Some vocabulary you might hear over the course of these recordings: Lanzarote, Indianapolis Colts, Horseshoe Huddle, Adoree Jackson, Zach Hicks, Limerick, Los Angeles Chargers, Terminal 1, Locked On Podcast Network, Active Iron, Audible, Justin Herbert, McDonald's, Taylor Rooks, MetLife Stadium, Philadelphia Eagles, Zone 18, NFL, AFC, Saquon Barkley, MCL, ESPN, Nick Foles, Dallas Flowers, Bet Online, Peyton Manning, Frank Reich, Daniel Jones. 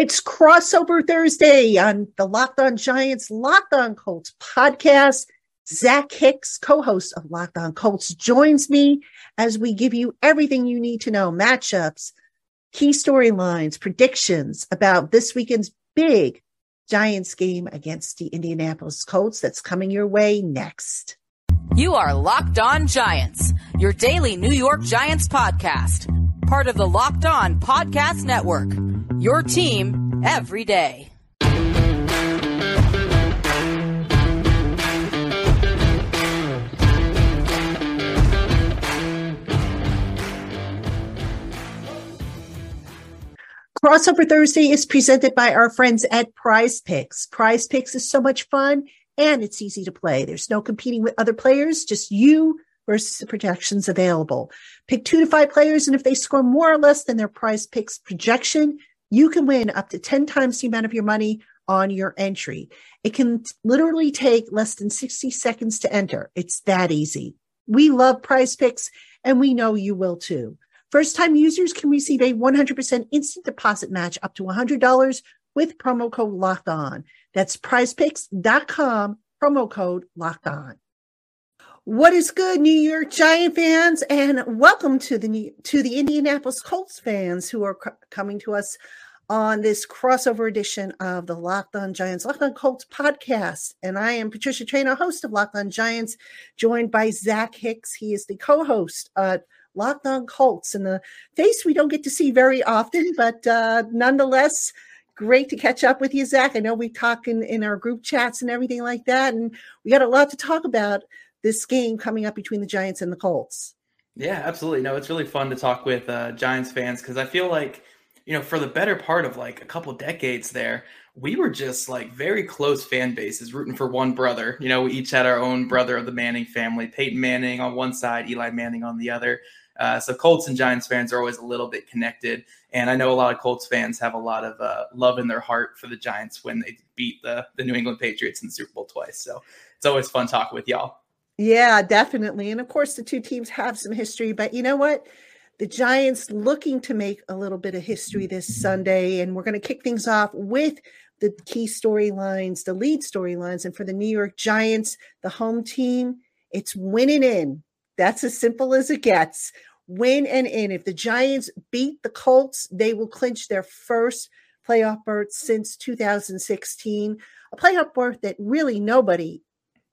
It's Crossover Thursday on the Locked On Giants, Locked On Colts podcast. Zach Hicks, co-host of Locked On Colts, joins me as we give you everything you need to know, matchups, key storylines, predictions about this weekend's big Giants game against the Indianapolis Colts that's coming your way next. You are Locked On Giants, your daily New York Giants podcast, part of the Locked On Podcast Network, your team every day. Crossover Thursday is presented by our friends at Prize Picks. Prize Picks is so much fun and it's easy to play. There's no competing with other players, just you versus the projections available. Pick 2 to 5 players, and if they score more or less than their Prize Picks projection, you can win up to 10 times the amount of your money on your entry. It can literally take less than 60 seconds to enter. It's that easy. We love Prize Picks and we know you will too. First-time users can receive a 100% instant deposit match up to $100 with promo code Locked On. That's prizepicks.com, promo code Locked On. What is good, New York Giant fans? And welcome to the Indianapolis Colts fans who are coming to us on this crossover edition of the Locked On Giants, Locked On Colts podcast. And I am Patricia Traynor, host of Locked On Giants, joined by Zach Hicks. He is the co-host of Locked On Colts, and the face we don't get to see very often, but nonetheless, great to catch up with you, Zach. I know we talk in our group chats and everything like that, and we got a lot to talk about this game coming up between the Giants and the Colts. Yeah, absolutely. No, it's really fun to talk with Giants fans, because I feel like, you know, for the better part of like a couple decades there, we were just like very close fan bases rooting for one brother. You know, we each had our own brother of the Manning family, Peyton Manning on one side, Eli Manning on the other. So Colts and Giants fans are always a little bit connected. And I know a lot of Colts fans have a lot of love in their heart for the Giants when they beat the New England Patriots in the Super Bowl twice. So it's always fun talking with y'all. Yeah, definitely. And of course, the two teams have some history, but you know what? The Giants looking to make a little bit of history this Sunday, and we're going to kick things off with the key storylines, the lead storylines. And for the New York Giants, the home team, it's winning in. That's as simple as it gets. Win and in. If the Giants beat the Colts, they will clinch their first playoff berth since 2016, a playoff berth that really nobody,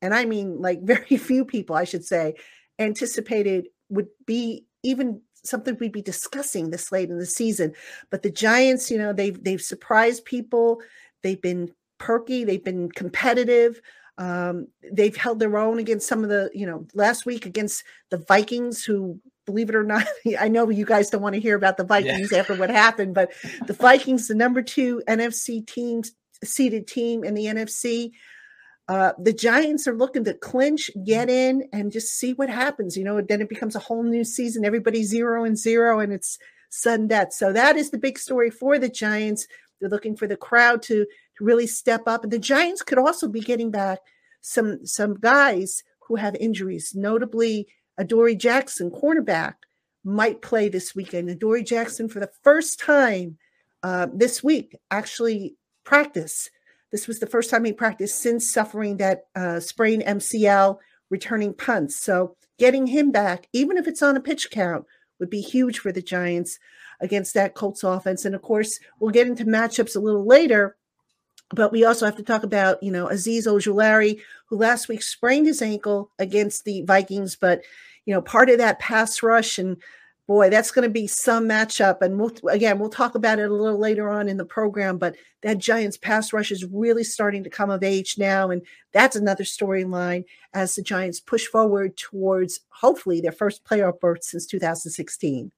and I mean like very few people, I should say, anticipated would be even something we'd be discussing this late in the season. But the Giants, you know, they've surprised people. They've been perky. They've been competitive. They've held their own against some of the, you know, last week against the Vikings, who, believe it or not, I know you guys don't want to hear about the Vikings after what happened, but the Vikings, the number 2 NFC team, seeded team in the NFC, the Giants are looking to clinch, get in, and just see what happens. You know, then it becomes a whole new season. Everybody's 0-0, and it's sudden death. So that is the big story for the Giants. They're looking for the crowd to really step up. And the Giants could also be getting back some guys who have injuries, notably Adoree Jackson, cornerback, might play this weekend. Adoree Jackson, for the first time this week, actually practiced. This was the first time he practiced since suffering that sprained MCL returning punts. So getting him back, even if it's on a pitch count, would be huge for the Giants against that Colts offense. And of course, we'll get into matchups a little later, but we also have to talk about, you know, Azeez Ojulari, who last week sprained his ankle against the Vikings, but, you know, part of that pass rush, and boy, that's going to be some matchup. And we'll talk about it a little later on in the program, but that Giants pass rush is really starting to come of age now. And that's another storyline as the Giants push forward towards hopefully their first playoff berth since 2016.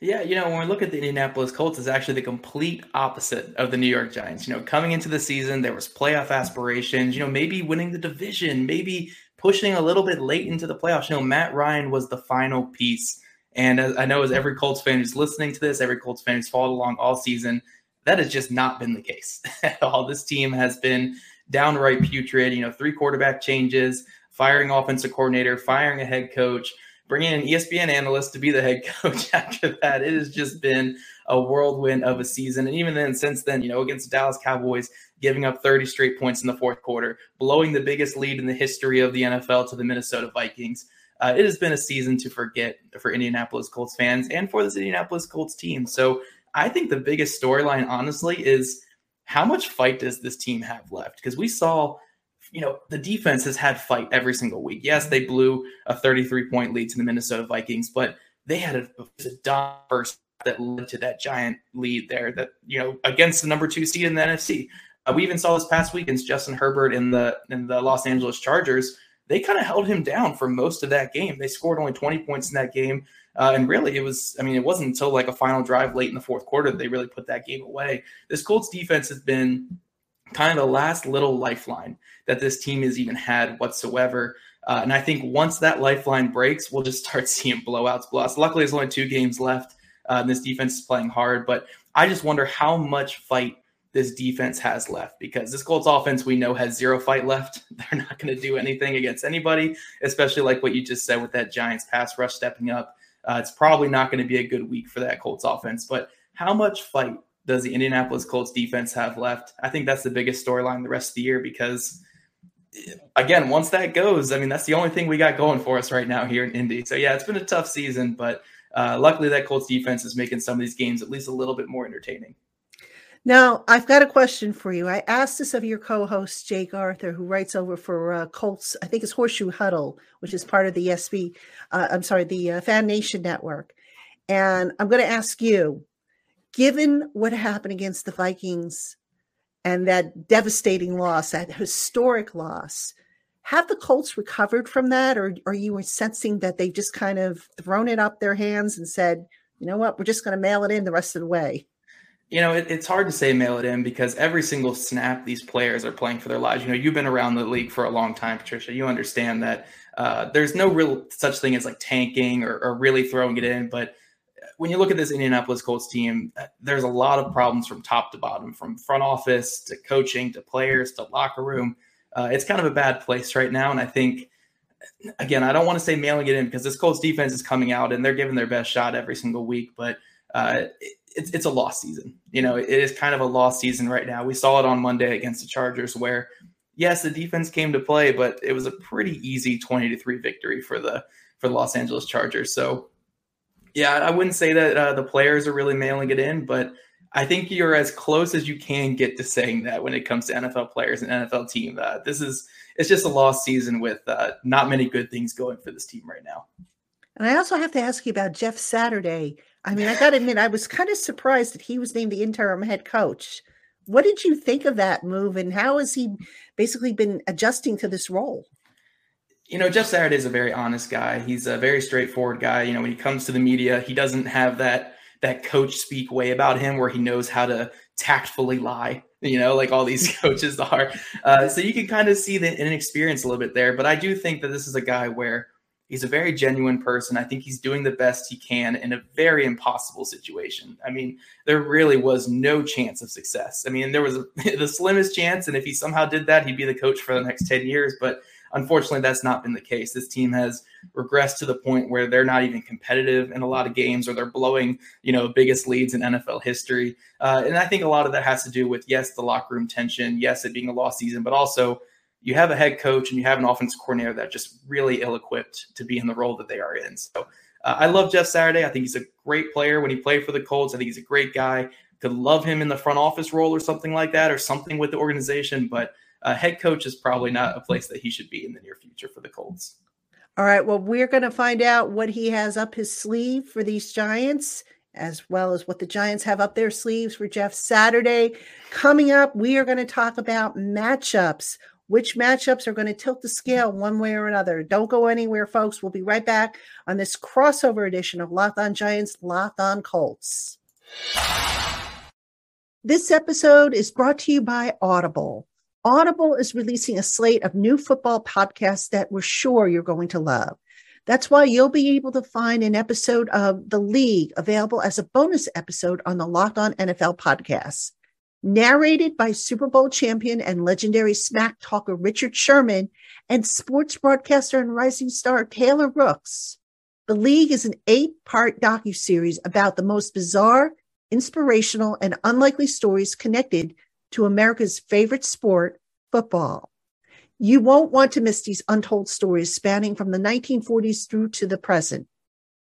Yeah, you know, when we look at the Indianapolis Colts, it's actually the complete opposite of the New York Giants. You know, coming into the season, there was playoff aspirations, you know, maybe winning the division, maybe pushing a little bit late into the playoffs. You know, Matt Ryan was the final piece. And I know as every Colts fan who's listening to this, every Colts fan who's followed along all season, that has just not been the case at all. This team has been downright putrid, you know, 3 quarterback changes, firing offensive coordinator, firing a head coach, bringing in an ESPN analyst to be the head coach after that. It has just been a whirlwind of a season. And even then, since then, you know, against the Dallas Cowboys, giving up 30 straight points in the fourth quarter, blowing the biggest lead in the history of the NFL to the Minnesota Vikings. It has been a season to forget for Indianapolis Colts fans and for this Indianapolis Colts team. So I think the biggest storyline, honestly, is how much fight does this team have left? Because we saw, you know, the defense has had fight every single week. Yes, they blew a 33-point lead to the Minnesota Vikings, but they had a dominant first that led to that giant lead there that, you know, against the number 2 seed in the NFC. We even saw this past week against Justin Herbert in the Los Angeles Chargers. They kind of held him down for most of that game. They scored only 20 points in that game. And really, it wasn't until like a final drive late in the fourth quarter that they really put that game away. This Colts defense has been kind of the last little lifeline that this team has even had whatsoever. And I think once that lifeline breaks, we'll just start seeing blowouts. Luckily, there's only 2 games left. And this defense is playing hard. But I just wonder how much fight this defense has left, because this Colts offense we know has 0 fight left. They're not going to do anything against anybody, especially like what you just said with that Giants pass rush stepping up. It's probably not going to be a good week for that Colts offense, but how much fight does the Indianapolis Colts defense have left? I think that's the biggest storyline the rest of the year, because again, once that goes, I mean, that's the only thing we got going for us right now here in Indy. So yeah, it's been a tough season, but luckily that Colts defense is making some of these games at least a little bit more entertaining. Now, I've got a question for you. I asked this of your co-host, Jake Arthur, who writes over for Colts. I think it's Horseshoe Huddle, which is part of the Fan Nation Network. And I'm going to ask you, given what happened against the Vikings and that devastating loss, that historic loss, have the Colts recovered from that? Or are you sensing that they've just kind of thrown it up their hands and said, you know what, we're just going to mail it in the rest of the way? You know, it's hard to say mail it in, because every single snap these players are playing for their lives. You know, you've been around the league for a long time, Patricia. You understand that there's no real such thing as like tanking or really throwing it in. But when you look at this Indianapolis Colts team, there's a lot of problems from top to bottom, from front office to coaching to players to locker room. It's kind of a bad place right now. And I think, again, I don't want to say mailing it in, because this Colts defense is coming out and they're giving their best shot every single week. But it's a lost season. You know, it is kind of a lost season right now. We saw it on Monday against the Chargers where, yes, the defense came to play, but it was a pretty easy 20-3 victory for the Los Angeles Chargers. So, yeah, I wouldn't say that the players are really mailing it in, but I think you're as close as you can get to saying that when it comes to NFL players and NFL team. It's just a lost season with not many good things going for this team right now. And I also have to ask you about Jeff Saturday. I mean, I got to admit, I was kind of surprised that he was named the interim head coach. What did you think of that move, and how has he basically been adjusting to this role? You know, Jeff Saturday is a very honest guy. He's a very straightforward guy. You know, when he comes to the media, he doesn't have that coach speak way about him where he knows how to tactfully lie, you know, like all these coaches are. So you can kind of see the inexperience a little bit there. But I do think that this is a guy where he's a very genuine person. I think he's doing the best he can in a very impossible situation. I mean, there really was no chance of success. I mean, there was the slimmest chance, and if he somehow did that, he'd be the coach for the next 10 years. But unfortunately, that's not been the case. This team has regressed to the point where they're not even competitive in a lot of games, or they're blowing, you know, biggest leads in NFL history. And I think a lot of that has to do with, yes, the locker room tension, yes, it being a lost season, but also you have a head coach and you have an offense coordinator that just really ill-equipped to be in the role that they are in. So I love Jeff Saturday. I think he's a great player. When he played for the Colts, I think he's a great guy. Could love him in the front office role or something like that, or something with the organization. But head coach is probably not a place that he should be in the near future for the Colts. All right. Well, we're going to find out what he has up his sleeve for these Giants, as well as what the Giants have up their sleeves for Jeff Saturday. Coming up, we are going to talk about matchups. Which matchups are going to tilt the scale one way or another? Don't go anywhere, folks. We'll be right back on this crossover edition of Locked On Giants, Locked On Colts. This episode is brought to you by Audible. Audible is releasing a slate of new football podcasts that we're sure you're going to love. That's why you'll be able to find an episode of The League available as a bonus episode on the Locked On NFL podcast. Narrated by Super Bowl champion and legendary smack talker Richard Sherman and sports broadcaster and rising star Taylor Rooks. The League is an 8-part docuseries about the most bizarre, inspirational, and unlikely stories connected to America's favorite sport, football. You won't want to miss these untold stories spanning from the 1940s through to the present.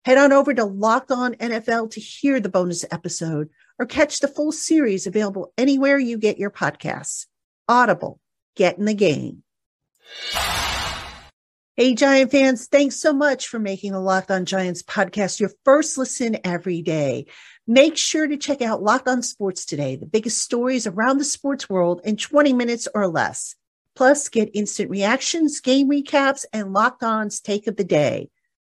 Head on over to Locked On NFL to hear the bonus episode or catch the full series available anywhere you get your podcasts. Audible, get in the game. Hey, Giant fans, thanks so much for making the Locked On Giants podcast your first listen every day. Make sure to check out Locked On Sports Today, the biggest stories around the sports world in 20 minutes or less. Plus, get instant reactions, game recaps, and Locked On's take of the day.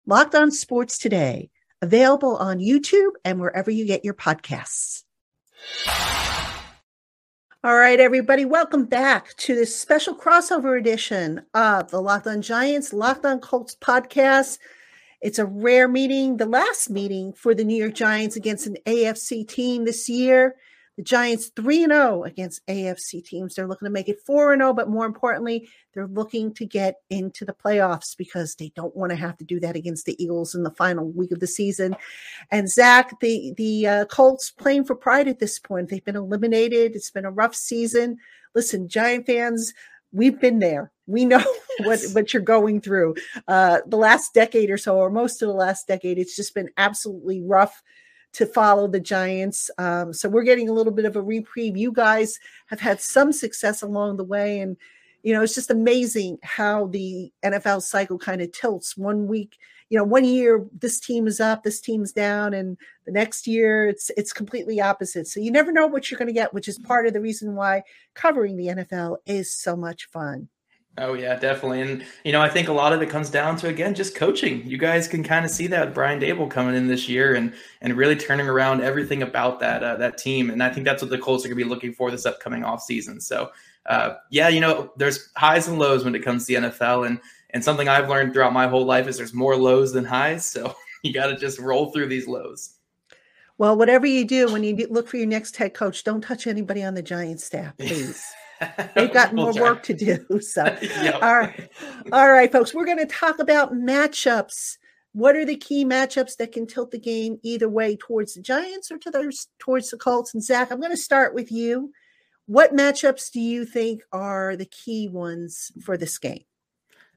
Locked On Sports Today, available on YouTube and wherever you get your podcasts. All right, everybody, welcome back to this special crossover edition of the Locked On Giants, Locked On Colts podcast. It's a rare meeting, the last meeting for the New York Giants against an AFC team this year. The Giants 3-0 against AFC teams. They're looking to make it 4-0, but more importantly, they're looking to get into the playoffs because they don't want to have to do that against the Eagles in the final week of the season. And Zach, the Colts playing for pride at this point. They've been eliminated. It's been a rough season. Listen, Giant fans, we've been there. We know what you're going through. The last decade or so, or most of the last decade, it's just been absolutely rough to follow the Giants. So we're getting a little bit of a reprieve. You guys have had some success along the way. And, you know, it's just amazing how the NFL cycle kind of tilts. One week, you know, one year, this team is up, this team's down. And the next year it's completely opposite. So you never know what you're going to get, which is part of the reason why covering the NFL is so much fun. Oh, yeah, definitely. And, you know, I think a lot of it comes down to, again, just coaching. You guys can kind of see that with Brian Daboll coming in this year and really turning around everything about that team. And I think that's what the Colts are going to be looking for this upcoming offseason. So, yeah, you know, there's highs and lows when it comes to the NFL. And something I've learned throughout my whole life is there's more lows than highs. So you got to just roll through these lows. Well, whatever you do, when you look for your next head coach, don't touch anybody on the Giants staff, please. They've got more work to do. So, yep. All right, folks, we're going to talk about matchups. What are the key matchups that can tilt the game either way towards the Giants or towards the Colts? And Zach, I'm going to start with you. What matchups do you think are the key ones for this game?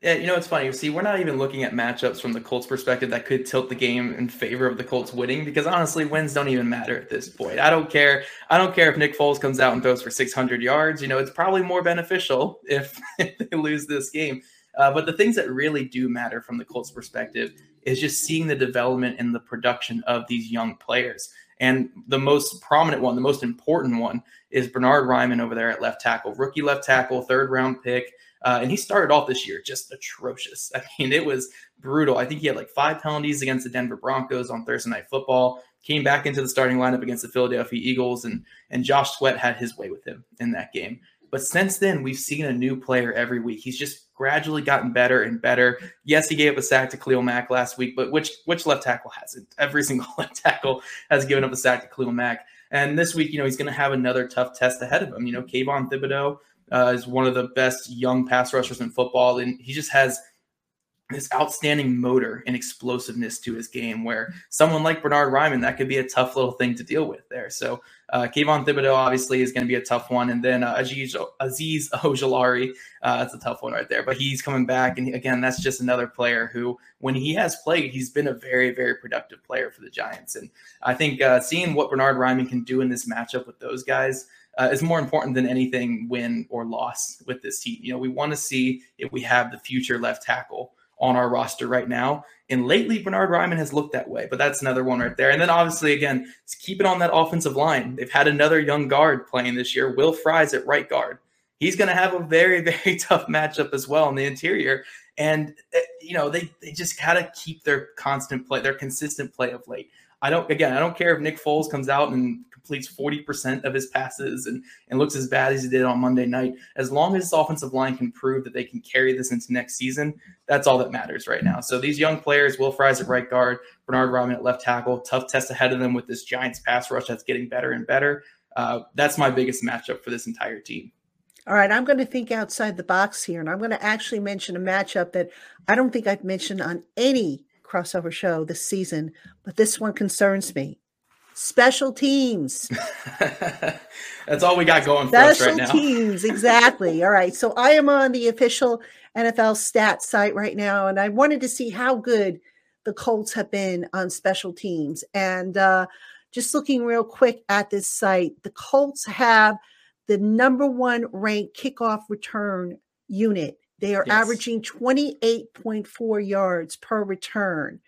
Yeah, you know, it's funny. See, we're not even looking at matchups from the Colts perspective that could tilt the game in favor of the Colts winning, because honestly, wins don't even matter at this point. I don't care if Nick Foles comes out and throws for 600 yards. You know, it's probably more beneficial if they lose this game. But the things that really do matter from the Colts perspective is just seeing the development and the production of these young players. And the most prominent one, the most important one, is Bernhard Raimann over there at left tackle, rookie left tackle, third-round pick. And he started off this year just atrocious. I mean, it was brutal. I think he had like 5 penalties against the Denver Broncos on Thursday Night Football, came back into the starting lineup against the Philadelphia Eagles, and Josh Sweat had his way with him in that game. But since then, we've seen a new player every week. He's just gradually gotten better and better. Yes, he gave up a sack to Khalil Mack last week, but which left tackle hasn't? Every single left tackle has given up a sack to Khalil Mack. And this week, you know, he's going to have another tough test ahead of him. You know, Kayvon Thibodeaux, is one of the best young pass rushers in football. And he just has this outstanding motor and explosiveness to his game, where someone like Bernhard Raimann, that could be a tough little thing to deal with there. So Kayvon Thibodeaux obviously is going to be a tough one. And then Azeez Ojulari, that's a tough one right there. But he's coming back. And again, that's just another player who, when he has played, he's been a very, very productive player for the Giants. And I think seeing what Bernhard Raimann can do in this matchup with those guys, is more important than anything, win or loss, with this team. You know, we want to see if we have the future left tackle on our roster right now. And lately, Bernhard Raimann has looked that way, but that's another one right there. And then obviously, again, keep it on that offensive line. They've had another young guard playing this year, Will Fries at right guard. He's going to have a very, very tough matchup as well in the interior. And, you know, they just got to keep their constant play, their consistent play of late. I don't care if Nick Foles comes out and completes 40% of his passes and looks as bad as he did on Monday night. As long as this offensive line can prove that they can carry this into next season, that's all that matters right now. So these young players, Will Fries at right guard, Bernhard Raimann at left tackle, tough test ahead of them with this Giants pass rush that's getting better and better. That's my biggest matchup for this entire team. All right, I'm going to think outside the box here, and I'm going to actually mention a matchup that I don't think I've mentioned on any crossover show this season, but this one concerns me. Special teams. That's all we got going for us right now. Special teams, exactly. All right. So I am on the official NFL stats site right now, and I wanted to see how good the Colts have been on special teams. And just looking real quick at this site, the Colts have the number one ranked kickoff return unit. They are averaging 28.4 yards per return.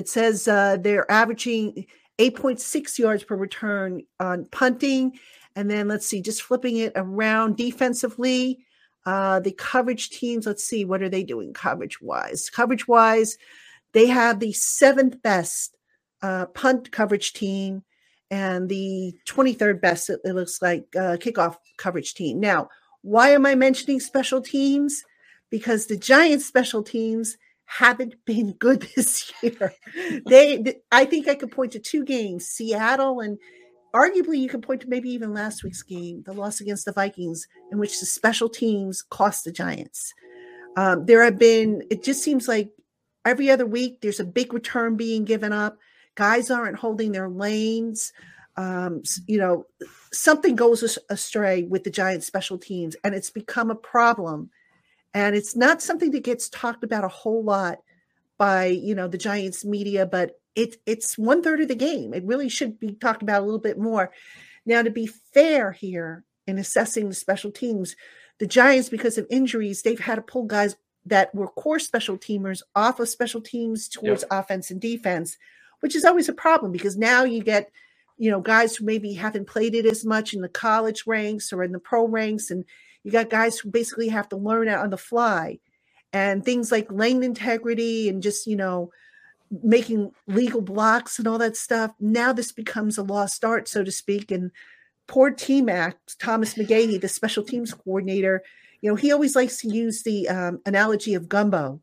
It says they're averaging 8.6 yards per return on punting. And then let's see, just flipping it around defensively, the coverage teams, let's see, what are they doing coverage-wise? Coverage-wise, they have the 7th best punt coverage team and the 23rd best, it looks like, kickoff coverage team. Now, why am I mentioning special teams? Because the Giants' special teams haven't been good this year. I think I could point to two games, Seattle, and arguably you could point to maybe even last week's game, the loss against the Vikings, in which the special teams cost the Giants. It just seems like every other week there's a big return being given up. Guys aren't holding their lanes. Something goes astray with the Giants special teams, and it's become a problem. And it's not something that gets talked about a whole lot by, the Giants media, but it's 1/3 of the game. It really should be talked about a little bit more. Now, to be fair here in assessing the special teams, the Giants, because of injuries, they've had to pull guys that were core special teamers off of special teams towards offense and defense, which is always a problem because now you get, guys who maybe haven't played it as much in the college ranks or in the pro ranks, and you got guys who basically have to learn out on the fly, and things like lane integrity and just, making legal blocks and all that stuff. Now this becomes a lost art, so to speak. And poor T-Mac, Thomas McGahee, the special teams coordinator, he always likes to use the analogy of gumbo,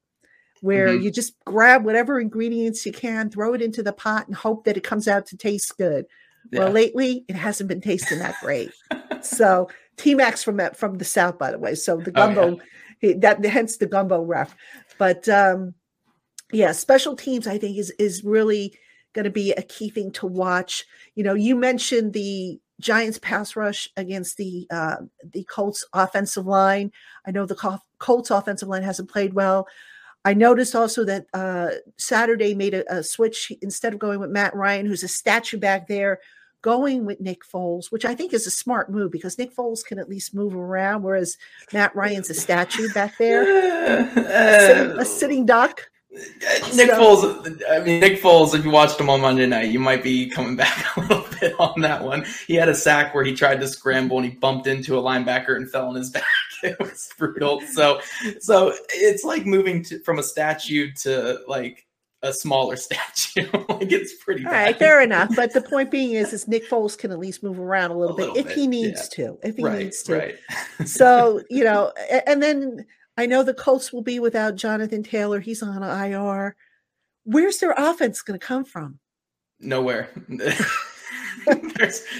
where you just grab whatever ingredients you can, throw it into the pot, and hope that it comes out to taste good. Yeah. Well, lately it hasn't been tasting that great. So T-Mac's from the South, by the way. So the gumbo, hence the gumbo ref. But special teams, I think, is really going to be a key thing to watch. You mentioned the Giants pass rush against the Colts offensive line. I know the Colts offensive line hasn't played well. I noticed also that Saturday made a switch. Instead of going with Matt Ryan, who's a statue back there, going with Nick Foles, which I think is a smart move because Nick Foles can at least move around, whereas Matt Ryan's a statue back there, a sitting duck. Nick Foles, if you watched him on Monday night, you might be coming back a little bit on that one. He had a sack where he tried to scramble and he bumped into a linebacker and fell on his back. It was brutal. So it's like moving from a statue to like a smaller statue. Like it's pretty bad. All right, fair enough. But the point being is Nick Foles can at least move around a little bit if he needs to. If he needs to. Right. So, and then I know the Colts will be without Jonathan Taylor. He's on IR. Where's their offense going to come from? Nowhere.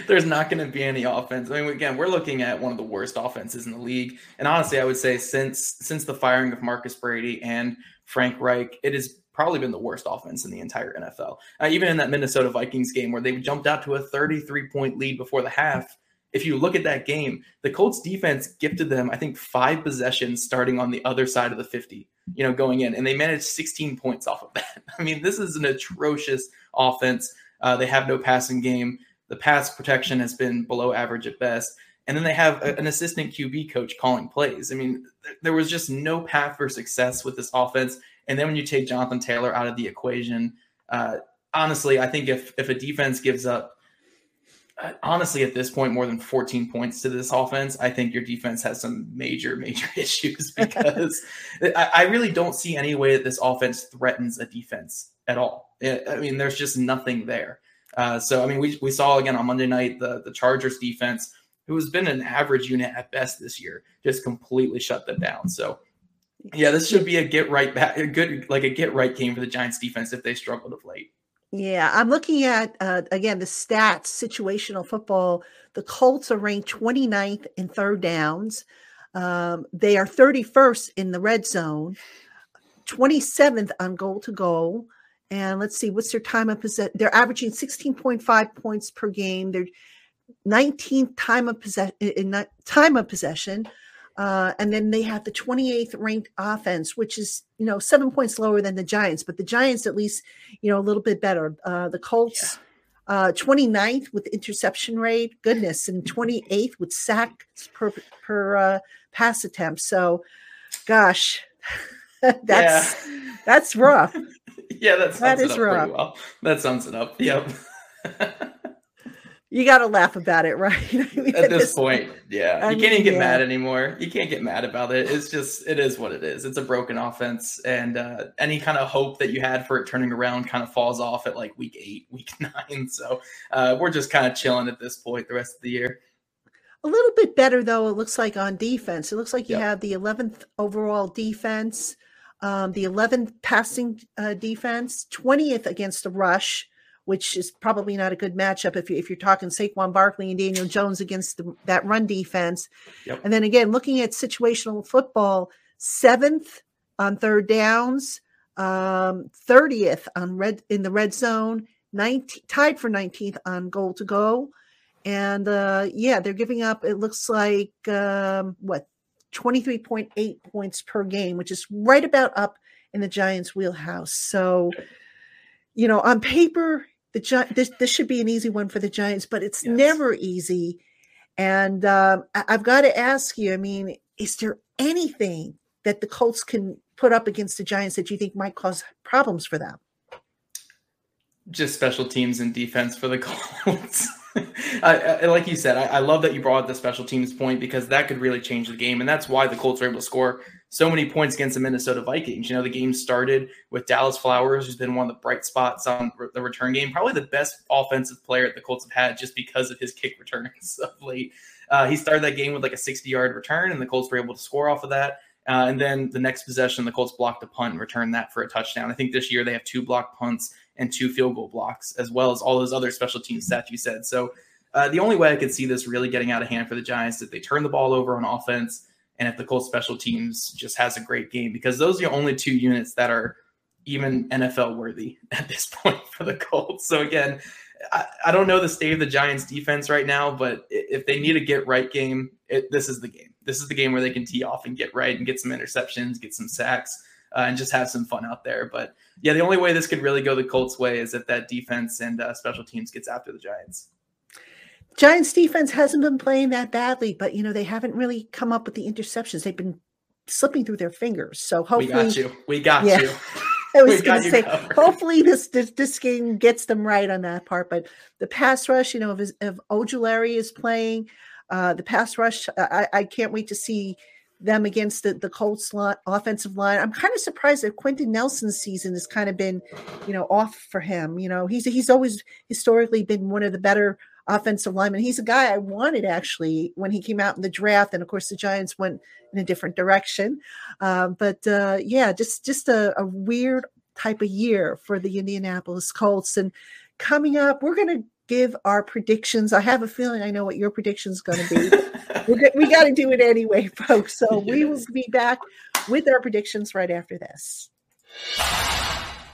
There's not going to be any offense. I mean, again, we're looking at one of the worst offenses in the league. And honestly, I would say since the firing of Marcus Brady and Frank Reich, it has probably been the worst offense in the entire NFL. Even in that Minnesota Vikings game where they jumped out to a 33-point lead before the half, if you look at that game, the Colts defense gifted them, I think, 5 possessions starting on the other side of the 50, going in. And they managed 16 points off of that. I mean, this is an atrocious offense. They have no passing game. The pass protection has been below average at best. And then they have an assistant QB coach calling plays. I mean, there was just no path for success with this offense. And then when you take Jonathan Taylor out of the equation, honestly, I think if a defense gives up, honestly, at this point, more than 14 points to this offense, I think your defense has some major, major issues because I really don't see any way that this offense threatens a defense at all. I mean, there's just nothing there. We saw again on Monday night the Chargers defense, who has been an average unit at best this year, just completely shut them down. So, yeah, this should be a get right game for the Giants defense if they struggled of late. Yeah, I'm looking at again the stats, situational football. The Colts are ranked 29th in third downs. They are 31st in the red zone, 27th on goal to goal. And let's see, what's their time of possession? They're averaging 16.5 points per game. They're 19th time of possession. And then they have the 28th ranked offense, which is, 7 points lower than the Giants, but the Giants at least, a little bit better. The Colts, 29th with interception rate, goodness, and 28th with sacks per pass attempt. So gosh, that's rough. Yeah, that sums it up pretty well. That sums it up. Yep. You got to laugh about it, right? At this point, yeah. You can't even get mad anymore. You can't get mad about it. It's just, it is what it is. It's a broken offense. And any kind of hope that you had for it turning around kind of falls off at like week 8, week 9. So we're just kind of chilling at this point the rest of the year. A little bit better, though, it looks like on defense. It looks like you have the 11th overall defense, the 11th passing defense, 20th against the rush, which is probably not a good matchup if you're talking Saquon Barkley and Daniel Jones against that run defense. Yep. And then again, looking at situational football, 7th on third downs, 30th in the red zone, tied for 19th on goal to go. And they're giving up, it looks like, 23.8 points per game, which is right about up in the Giants' wheelhouse. So, on paper, this should be an easy one for the Giants, but it's never easy. And I've got to ask you, is there anything that the Colts can put up against the Giants that you think might cause problems for them? Just special teams and defense for the Colts. I like you said, I love that you brought up the special teams point because that could really change the game. And that's why the Colts were able to score so many points against the Minnesota Vikings. The game started with Dallas Flowers, who's been one of the bright spots on the return game, probably the best offensive player the Colts have had just because of his kick returns of late. He started that game with like a 60-yard return, and the Colts were able to score off of that. And then the next possession, the Colts blocked a punt and returned that for a touchdown. I think this year they have 2 block punts and 2 field goal blocks, as well as all those other special team stats you said. So the only way I could see this really getting out of hand for the Giants is if they turn the ball over on offense and if the Colts special teams just has a great game, because those are the only 2 units that are even NFL worthy at this point for the Colts. So again, I don't know the state of the Giants defense right now, but if they need a get right game, this is the game. This is the game where they can tee off and get right and get some interceptions, get some sacks, and just have some fun out there. But yeah, the only way this could really go the Colts way is if that defense and special teams gets after the Giants. Giants defense hasn't been playing that badly, but they haven't really come up with the interceptions. They've been slipping through their fingers. So hopefully we got you. I was going to say, hopefully this game gets them right on that part. But the pass rush, if Ojulari is playing, the pass rush, I can't wait to see them against the Colts offensive line. I'm kind of surprised that Quentin Nelson's season has kind of been, off for him. He's always historically been one of the better offensive linemen. He's a guy I wanted actually when he came out in the draft, and of course the Giants went in a different direction. Just a weird type of year for the Indianapolis Colts. And coming up, we're going to give our predictions. I have a feeling I know what your prediction's going to be. We got to do it anyway, folks. So we will be back with our predictions right after this.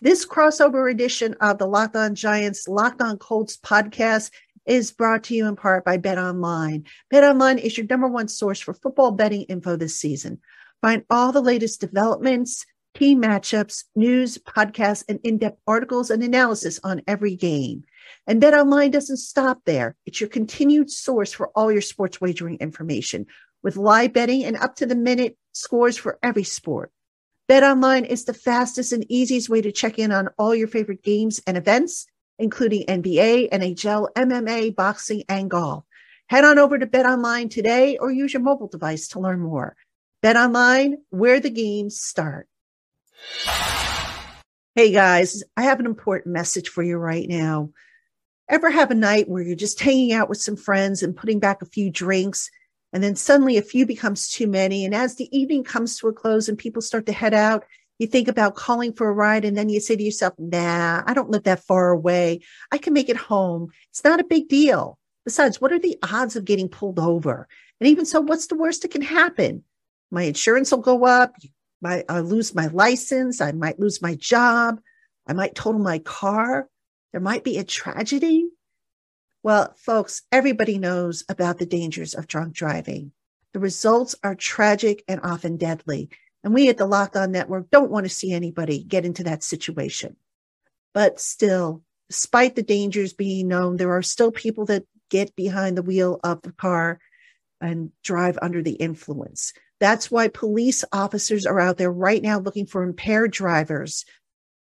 This crossover edition of the Locked On Giants, Locked On Colts podcast is brought to you in part by Bet Online. Bet Online is your #1 source for football betting info this season. Find all the latest developments, key matchups, news, podcasts, and in-depth articles and analysis on every game. And Bet Online doesn't stop there. It's your continued source for all your sports wagering information with live betting and up-to-the-minute scores for every sport. Bet Online is the fastest and easiest way to check in on all your favorite games and events, including NBA, NHL, MMA, boxing, and golf. Head on over to Bet Online today or use your mobile device to learn more. Bet Online, where the games start. Hey guys, I have an important message for you right now. Ever have a night where you're just hanging out with some friends and putting back a few drinks, and then suddenly a few becomes too many, and as the evening comes to a close and people start to head out, you think about calling for a ride, and then you say to yourself, nah, I don't live that far away. I can make it home. It's not a big deal. Besides, what are the odds of getting pulled over? And even so, what's the worst that can happen? My insurance will go up. I'll lose my license. I might lose my job. I might total my car. There might be a tragedy. Well, folks, everybody knows about the dangers of drunk driving. The results are tragic and often deadly. And we at the Locked On Network don't want to see anybody get into that situation. But still, despite the dangers being known, there are still people that get behind the wheel of the car and drive under the influence. That's why police officers are out there right now looking for impaired drivers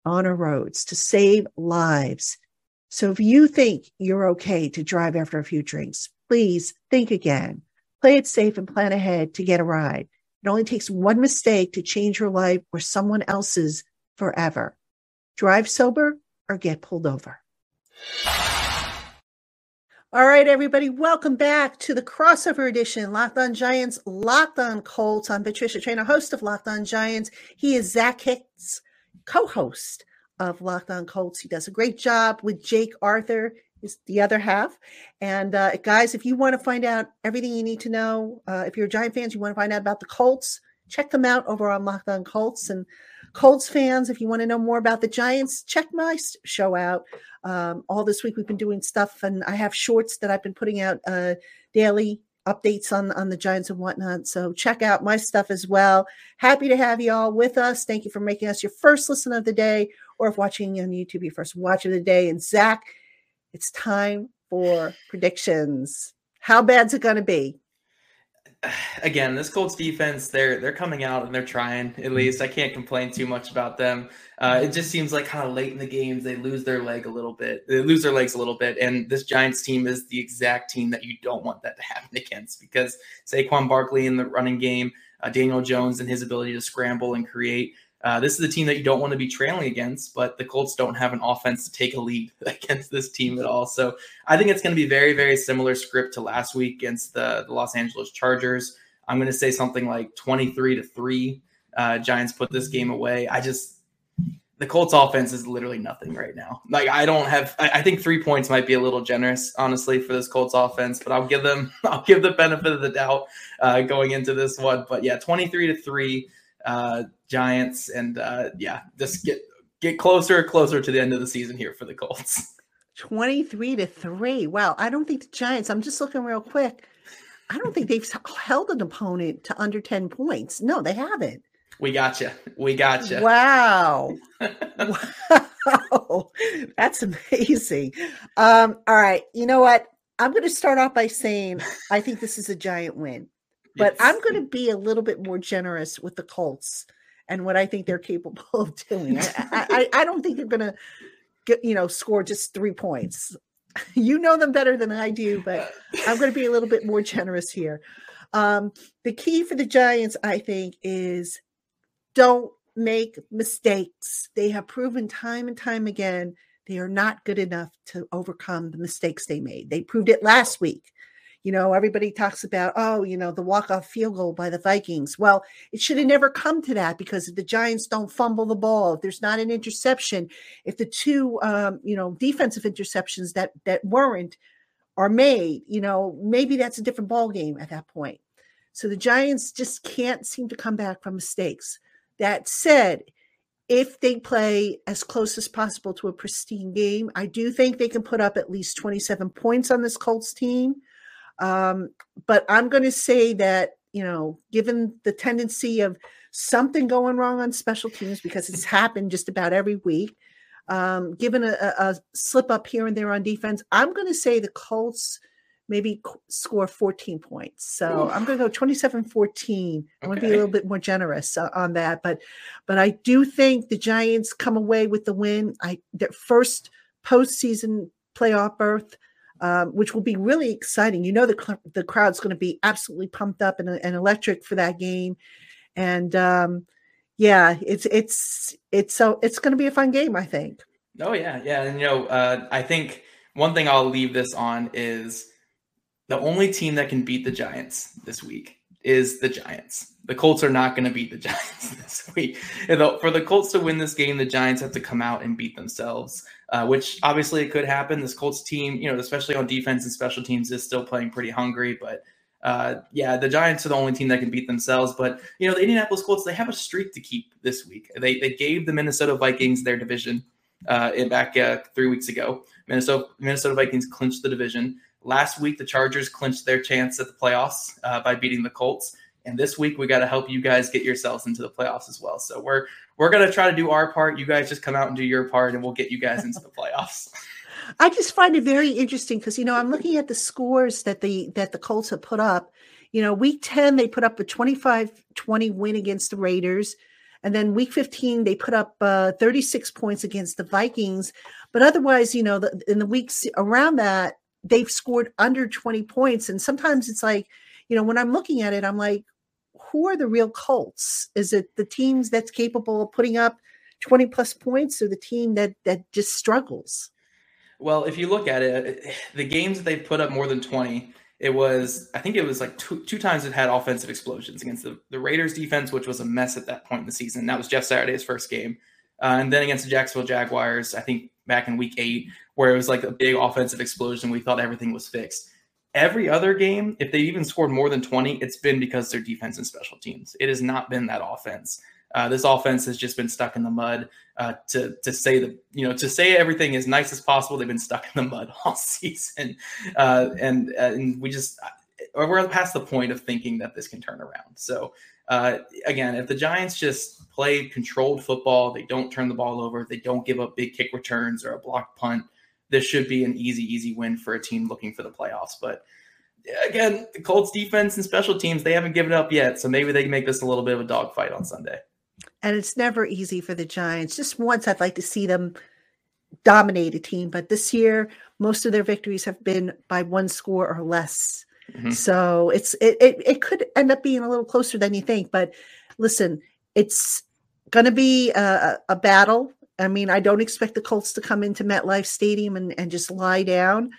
on our roads to save lives. So if you think you're okay to drive after a few drinks, please think again. Play it safe and plan ahead to get a ride. It only takes one mistake to change your life or someone else's forever. Drive sober or get pulled over. All right, everybody, welcome back to the crossover edition, Locked On Giants, Locked On Colts. I'm Patricia Traynor, host of Locked On Giants. He is Zach Hicks, co-host of Locked On Colts. He does a great job with Jake Arthur, is the other half. And guys, if you want to find out everything you need to know, if you're Giant fans, you want to find out about the Colts, check them out over on Locked On Colts. And Colts fans, if you want to know more about the Giants, check my show out. All this week we've been doing stuff, and I have shorts that I've been putting out daily, updates on the Giants and whatnot. So check out my stuff as well. Happy to have you all with us. Thank you for making us your first listen of the day, or if watching on YouTube, your first watch of the day. And Zach, it's time for predictions. How bad's it going to be? Again, this Colts defense, they're coming out and they're trying, at least. I can't complain too much about them. It just seems like kind of late in the games, they lose their leg a little bit. They lose their legs a little bit. And this Giants team is the exact team that you don't want that to happen against, because Saquon Barkley in the running game, Daniel Jones and his ability to scramble and create. This is a team that you don't want to be trailing against, but the Colts don't have an offense to take a lead against this team at all. So I think it's going to be very, very similar script to last week against the Los Angeles Chargers. I'm going to say something like 23-3. Giants put this game away. The Colts offense is literally nothing right now. Like, I think 3 points might be a little generous, honestly, for this Colts offense, but I'll give the benefit of the doubt going into this one. But yeah, 23-3. Giants, and just get closer and closer to the end of the season here for the Colts. 23-3. Wow. I don't think the Giants, I'm just looking real quick, I don't think they've held an opponent to under 10 points. No, they haven't. We gotcha. Wow. Wow. That's amazing. All right. You know what? I'm going to start off by saying I think this is a Giant win. But yes, I'm going to be a little bit more generous with the Colts and what I think they're capable of doing. I don't think they're going to score just 3 points. You know them better than I do, but I'm going to be a little bit more generous here. The key for the Giants, I think, is don't make mistakes. They have proven time and time again they are not good enough to overcome the mistakes they made. They proved it last week. You know, everybody talks about, the walk-off field goal by the Vikings. Well, it should have never come to that, because if the Giants don't fumble the ball, if there's not an interception, if the two, defensive interceptions that weren't are made, maybe that's a different ball game at that point. So the Giants just can't seem to come back from mistakes. That said, if they play as close as possible to a pristine game, I do think they can put up at least 27 points on this Colts team. But I'm going to say that, given the tendency of something going wrong on special teams, because it's happened just about every week, given a slip up here and there on defense, I'm going to say the Colts maybe score 14 points. So I'm going to go 27-14. I want to be a little bit more generous on that. But I do think the Giants come away with the win. Their first postseason playoff berth, which will be really exciting. The crowd's going to be absolutely pumped up and electric for that game, and it's going to be a fun game, I think. Oh yeah, and I think one thing I'll leave this on is the only team that can beat the Giants this week is the Giants. The Colts are not going to beat the Giants this week. For the Colts to win this game, the Giants have to come out and beat themselves, which obviously it could happen. This Colts team, especially on defense and special teams, is still playing pretty hungry. But the Giants are the only team that can beat themselves. But, the Indianapolis Colts, they have a streak to keep this week. They gave the Minnesota Vikings their division back 3 weeks ago. Minnesota Vikings clinched the division. Last week, the Chargers clinched their chance at the playoffs by beating the Colts. And this week, we got to help you guys get yourselves into the playoffs as well. So we're going to try to do our part. You guys just come out and do your part, and we'll get you guys into the playoffs. I just find it very interesting because, I'm looking at the scores that the Colts have put up. Week 10, they put up a 25-20 win against the Raiders. And then week 15, they put up 36 points against the Vikings. But otherwise, in the weeks around that, they've scored under 20 points. And sometimes it's like, when I'm looking at it, I'm like, who are the real Colts? Is it the teams that's capable of putting up 20 plus points or the team that just struggles? Well, if you look at it, the games that they put up more than 20, it was like two times it had offensive explosions against the Raiders defense, which was a mess at that point in the season. That was Jeff Saturday's first game. And then against the Jacksonville Jaguars, I think back in week 8, where it was like a big offensive explosion. We thought everything was fixed. Every other game, if they even scored more than 20, it's been because their defense and special teams. It has not been that offense. This offense has just been stuck in the mud. To say everything as nice as possible, they've been stuck in the mud all season, and we're past the point of thinking that this can turn around. So again, if the Giants just play controlled football, they don't turn the ball over, they don't give up big kick returns or a blocked punt, this should be an easy win for a team looking for the playoffs. But again, the Colts defense and special teams, they haven't given up yet. So maybe they can make this a little bit of a dogfight on Sunday. And it's never easy for the Giants. Just once I'd like to see them dominate a team. But this year, most of their victories have been by one score or less. Mm-hmm. So it could end up being a little closer than you think. But listen, it's going to be a battle. I mean, I don't expect the Colts to come into MetLife Stadium and just lie down.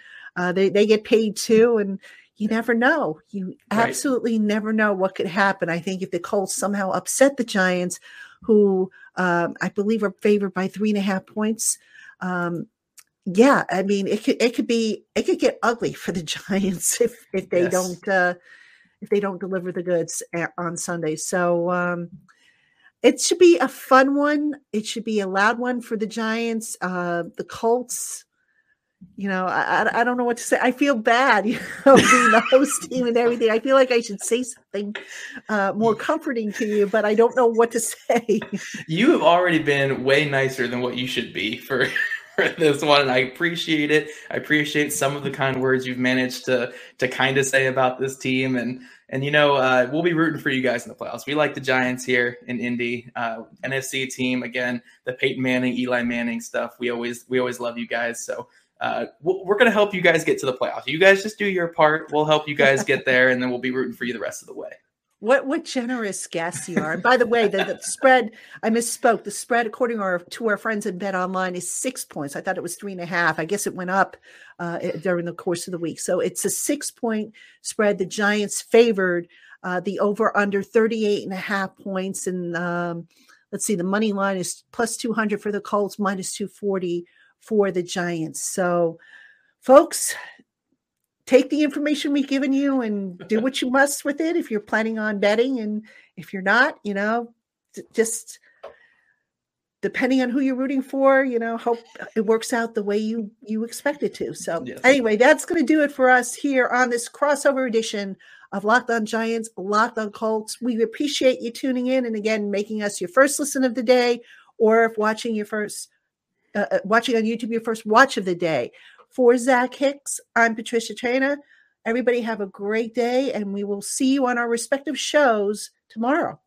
They get paid too, and you never know. You absolutely never know what could happen. I think if the Colts somehow upset the Giants, who I believe are favored by 3.5 points, I mean, it could get ugly for the Giants if they don't deliver the goods on Sunday. So. It should be a fun one. It should be a loud one for the Giants. The Colts, I don't know what to say. I feel bad, being the host team and everything. I feel like I should say something more comforting to you, but I don't know what to say. You have already been way nicer than what you should be for this one, and I appreciate it. I appreciate some of the kind words you've managed to kind of say about this team, and we'll be rooting for you guys in the playoffs. We like the Giants here in Indy, NFC team. Again, the Peyton Manning, Eli Manning stuff. We always love you guys. So we're going to help you guys get to the playoffs. You guys just do your part. We'll help you guys get there, and then we'll be rooting for you the rest of the way. What generous guests you are. And by the way, the spread, I misspoke. The spread, according to our friends at Bet Online, is 6 points. I thought it was 3.5. I guess it went up during the course of the week. So it's a 6-point spread. The Giants favored the over-under 38.5 points. And let's see, the money line is plus 200 for the Colts, minus 240 for the Giants. So, folks, take the information we've given you and do what you must with it if you're planning on betting. And if you're not, just depending on who you're rooting for, hope it works out the way you expect it to. So Anyway, that's going to do it for us here on this crossover edition of Locked On Giants, Locked On Colts. We appreciate you tuning in and, again, making us your first listen of the day, or if watching on YouTube, your first watch of the day. For Zach Hicks, I'm Patricia Traina. Everybody have a great day, and we will see you on our respective shows tomorrow.